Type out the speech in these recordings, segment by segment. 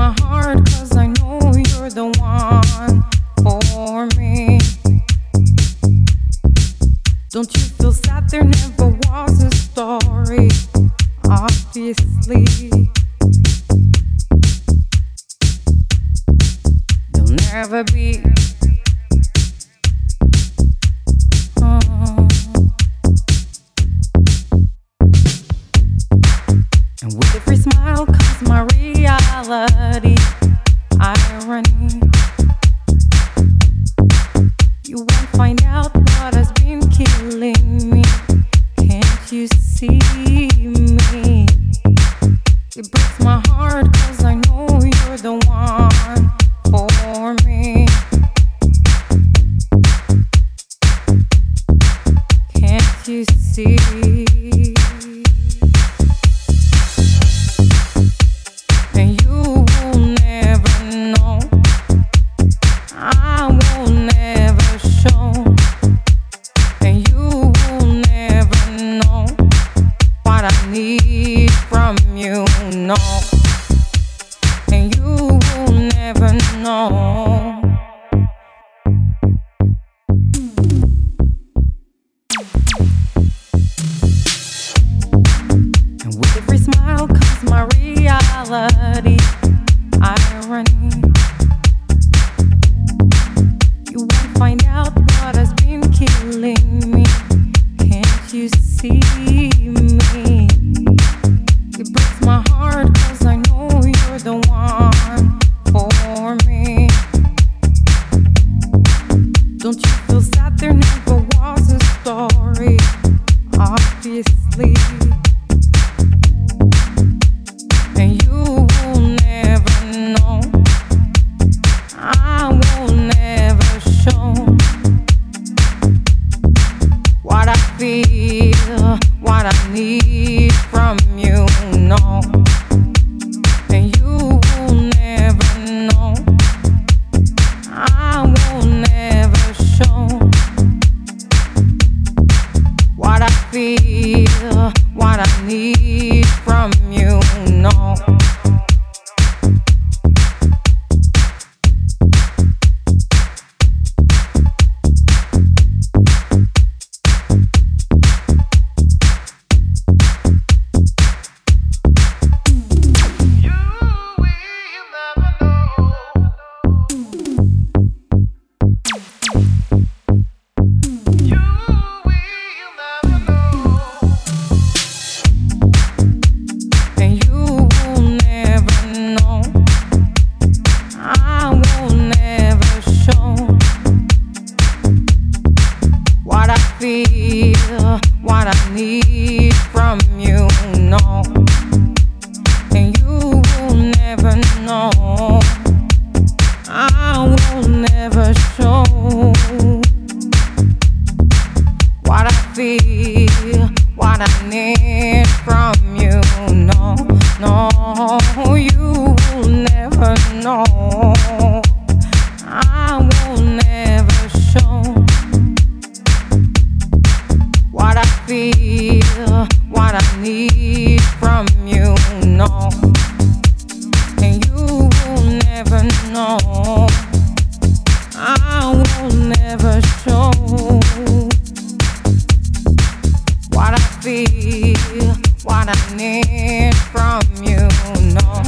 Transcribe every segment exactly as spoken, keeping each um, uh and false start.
my heart, 'cause I know you're the one for me. Don't you feel sad? There never was a story, obviously. There'll never be. And with every smile comes my reality, irony. You won't find out what has been killing me. Can't you see me? It breaks my heart, 'cause I know you're the one for me. Can't you see? Need from you, no, and you will never know. And with every smile comes my reality, irony. You won't find out what has been killing me. Can't you see me? It breaks my heart, 'cause I know you're the one for me. Don't you feel sad? There never was a story, obviously. And you will never know. I will never show what I feel, what I need from you. No, and you will never know. I will never show what I feel, what I need from you. No. Feel what I need from you, no, and you will never know. I will never show what I feel, what I need from you, no, no, you will never know. I will never show what I feel, what I need from you, no, and you will never know. I will never show what I feel, what I need from you, no.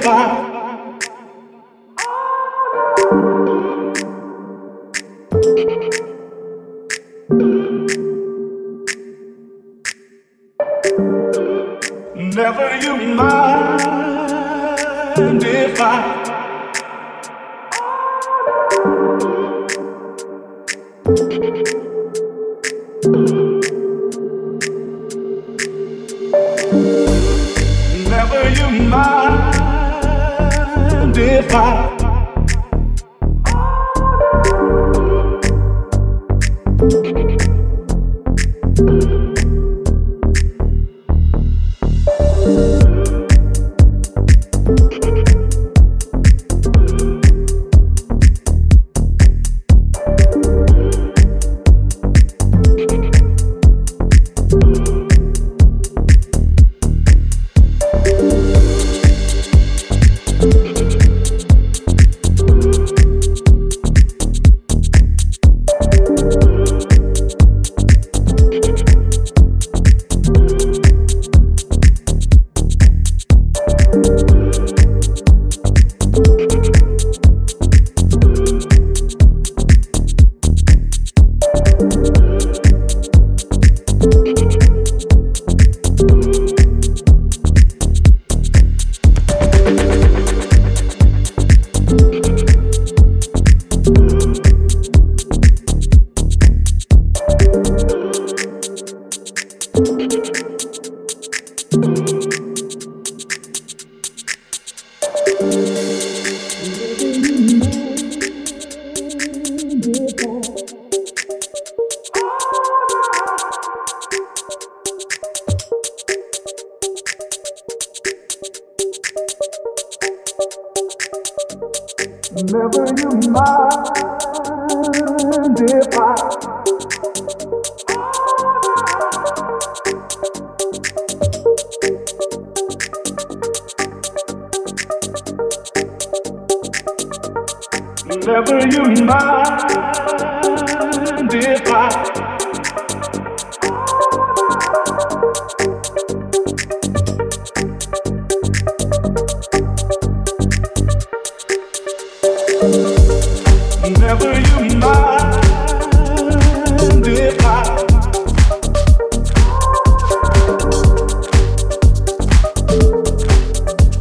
purify. Never you mind if I Never you mind if I Never you mind if I Never you mind if I Never you mind if I Never you mind if I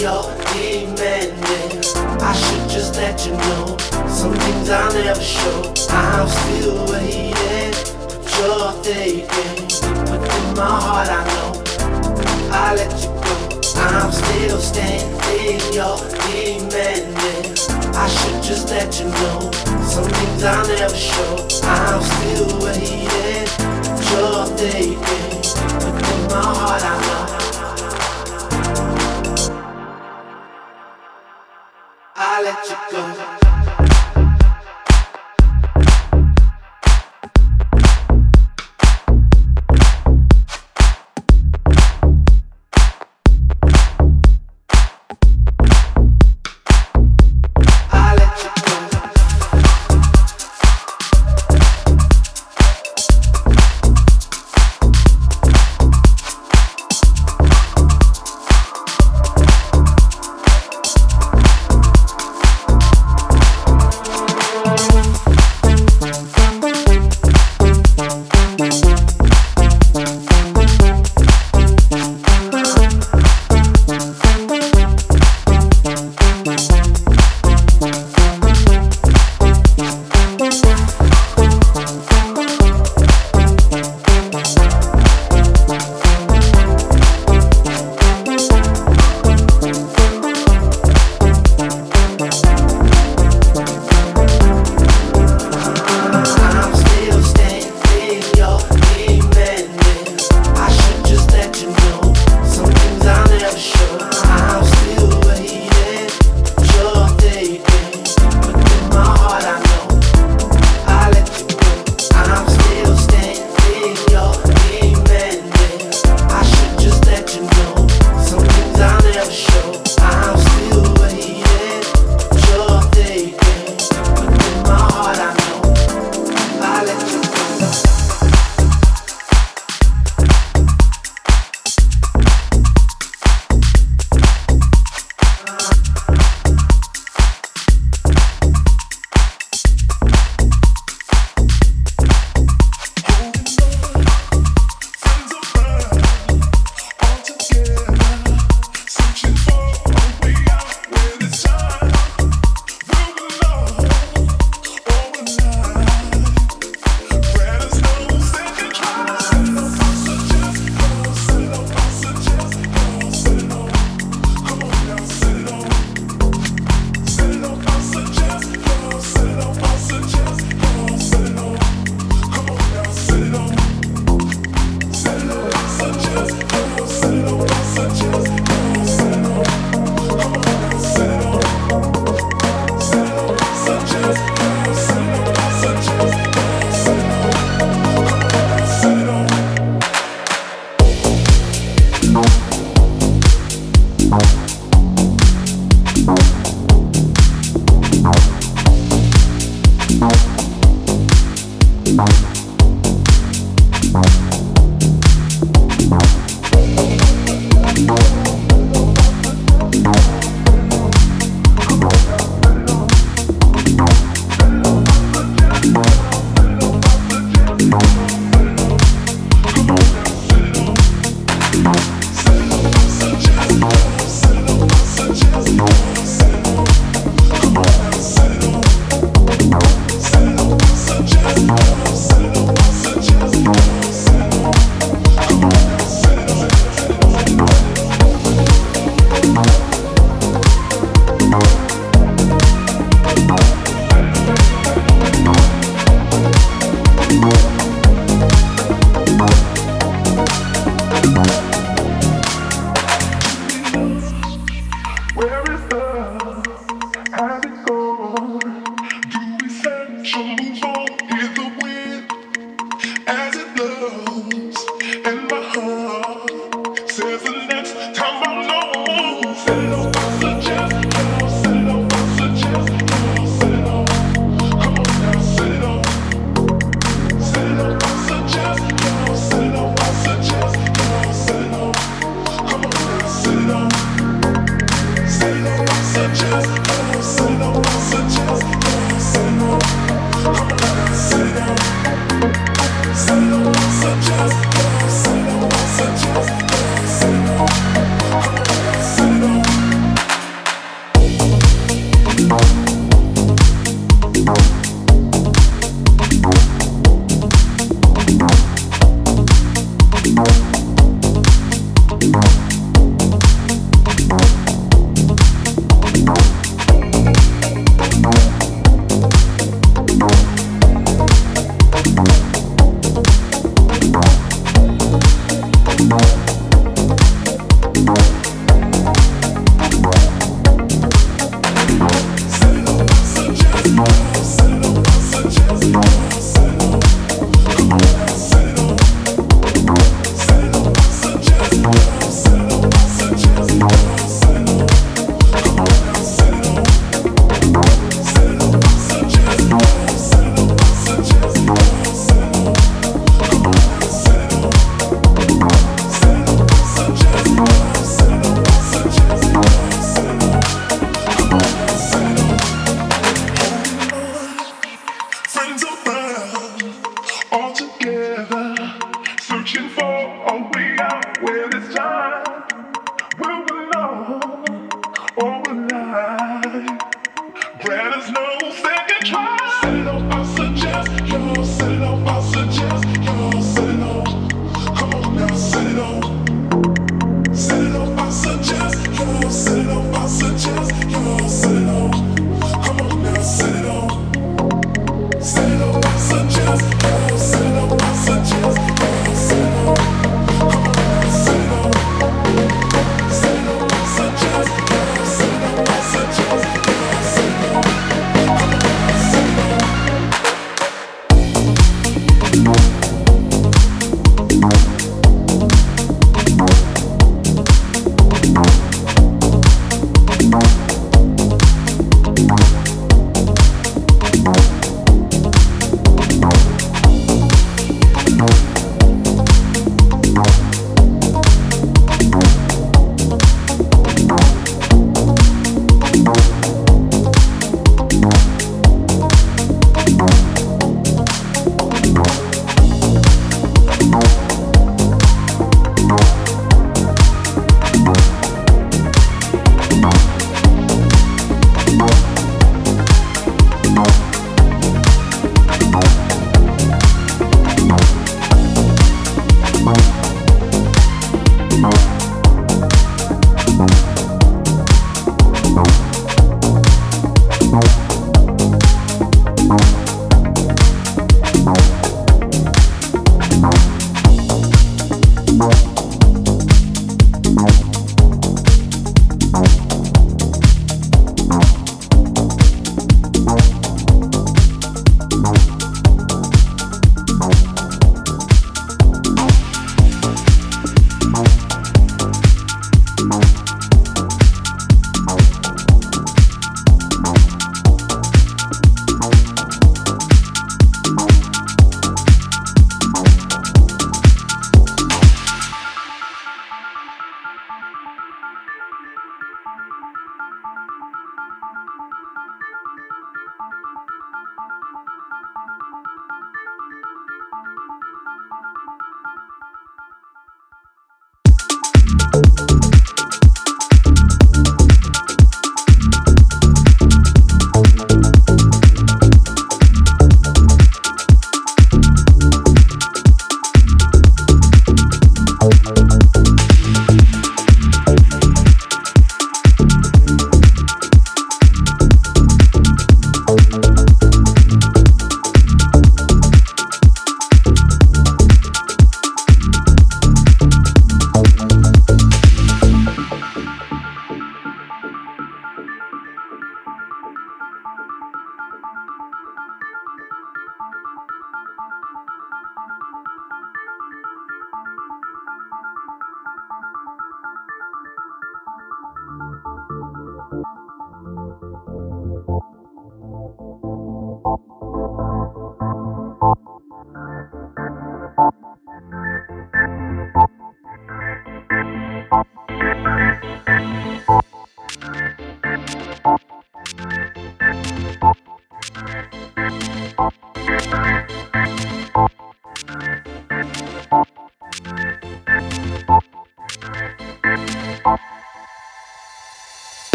your demanding. I should just let you know some things I'll never show. I'm still waiting, but you're thinking. Within my heart I know I let you go. I'm still standing, you're demanding. I should just let you know some things I'll never show. I'm still waiting, but you're thinking. Within my heart I know I let you go.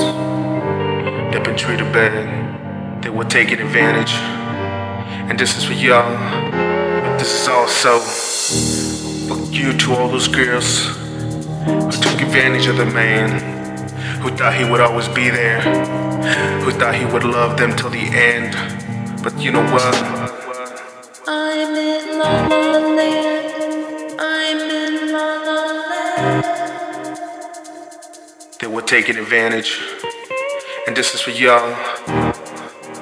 they've been treated bad, they were taken advantage. And this is for y'all, but this is also fuck you to all those girls who took advantage of the man, who thought he would always be there, who thought he would love them till the end. But you know what? I'm in la la land. I'm in la la land. They were taking advantage, and this is for y'all.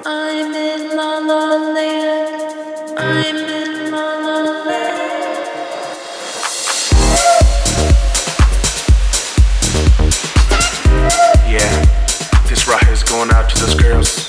I'm in la la land. I'm in la la land. Yeah, this right here is going out to those girls.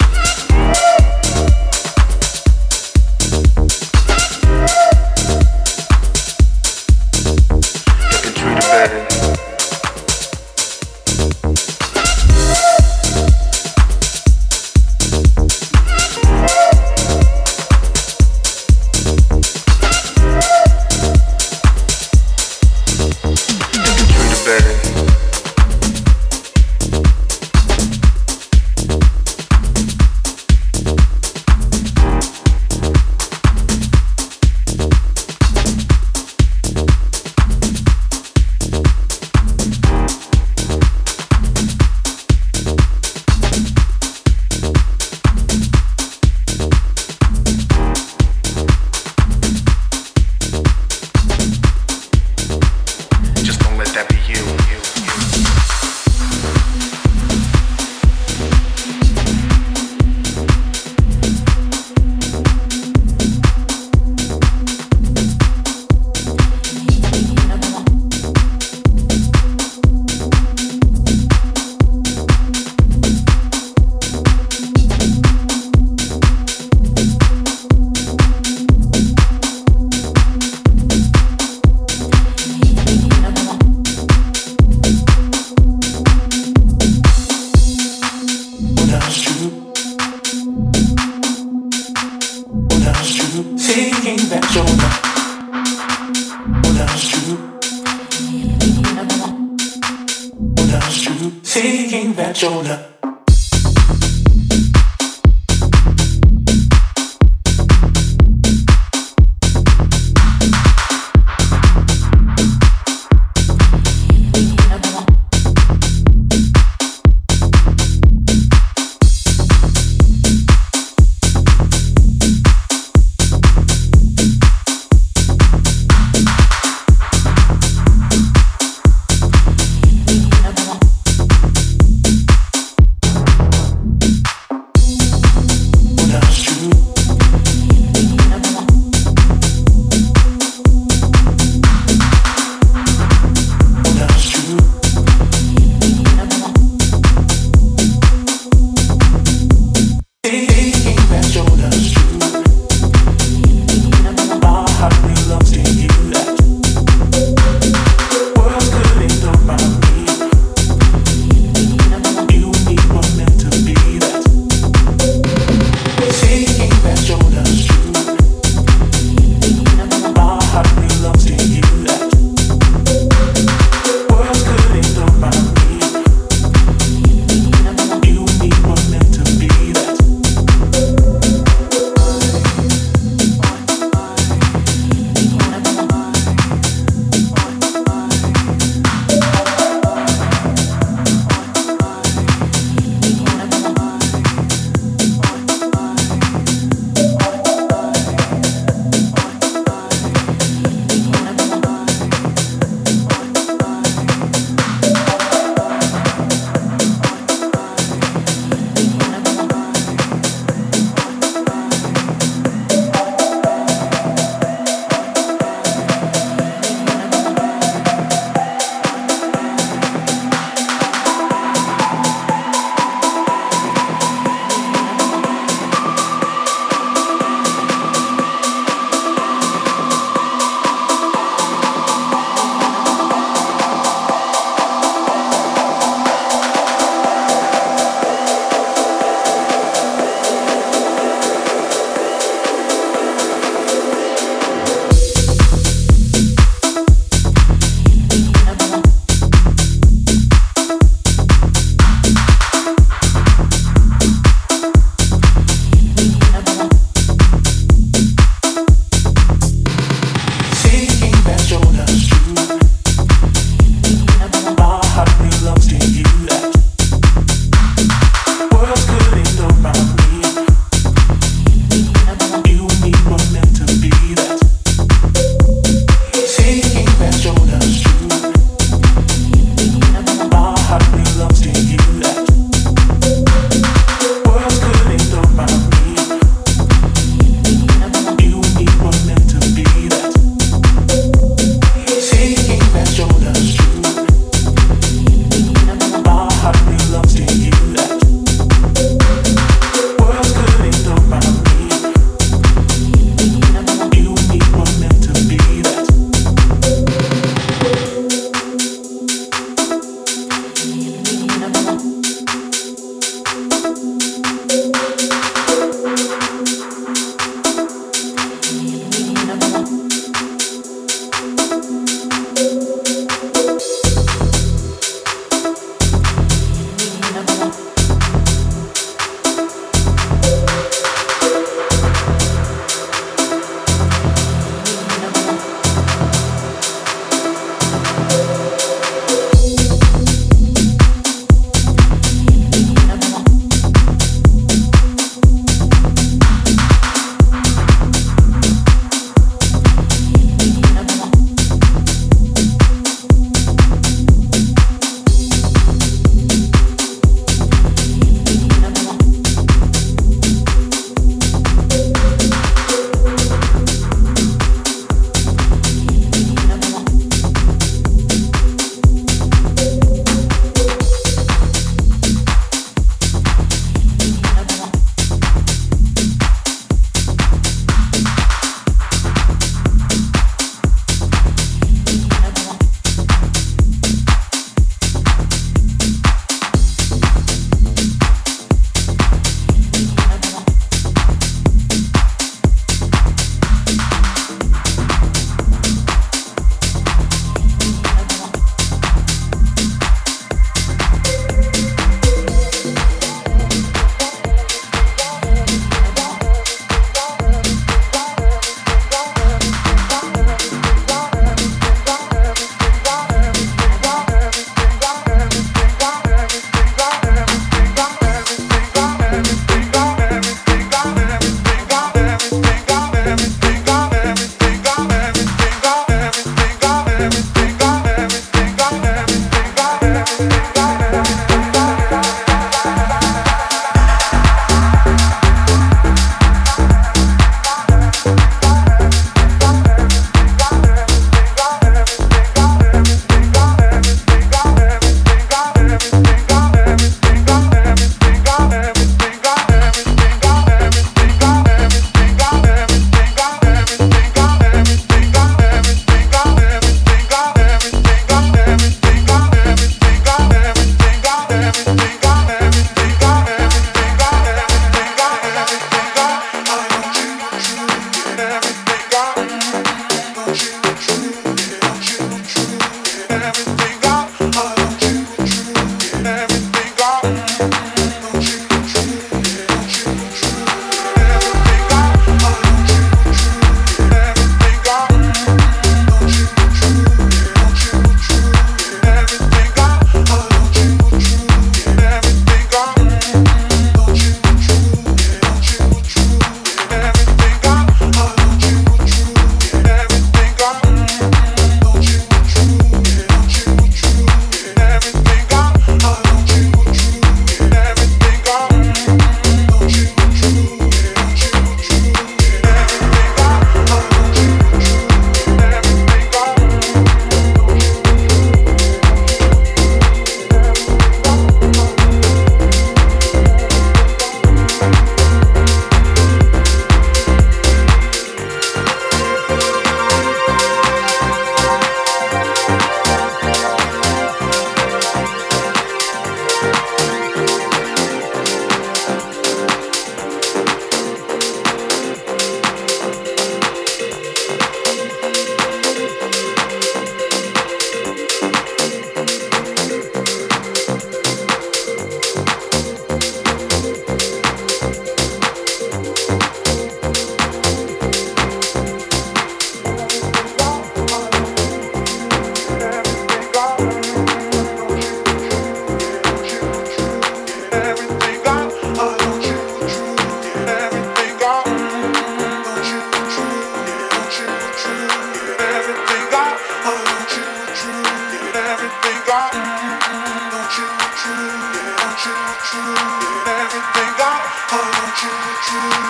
you, and everything I owe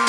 you, you.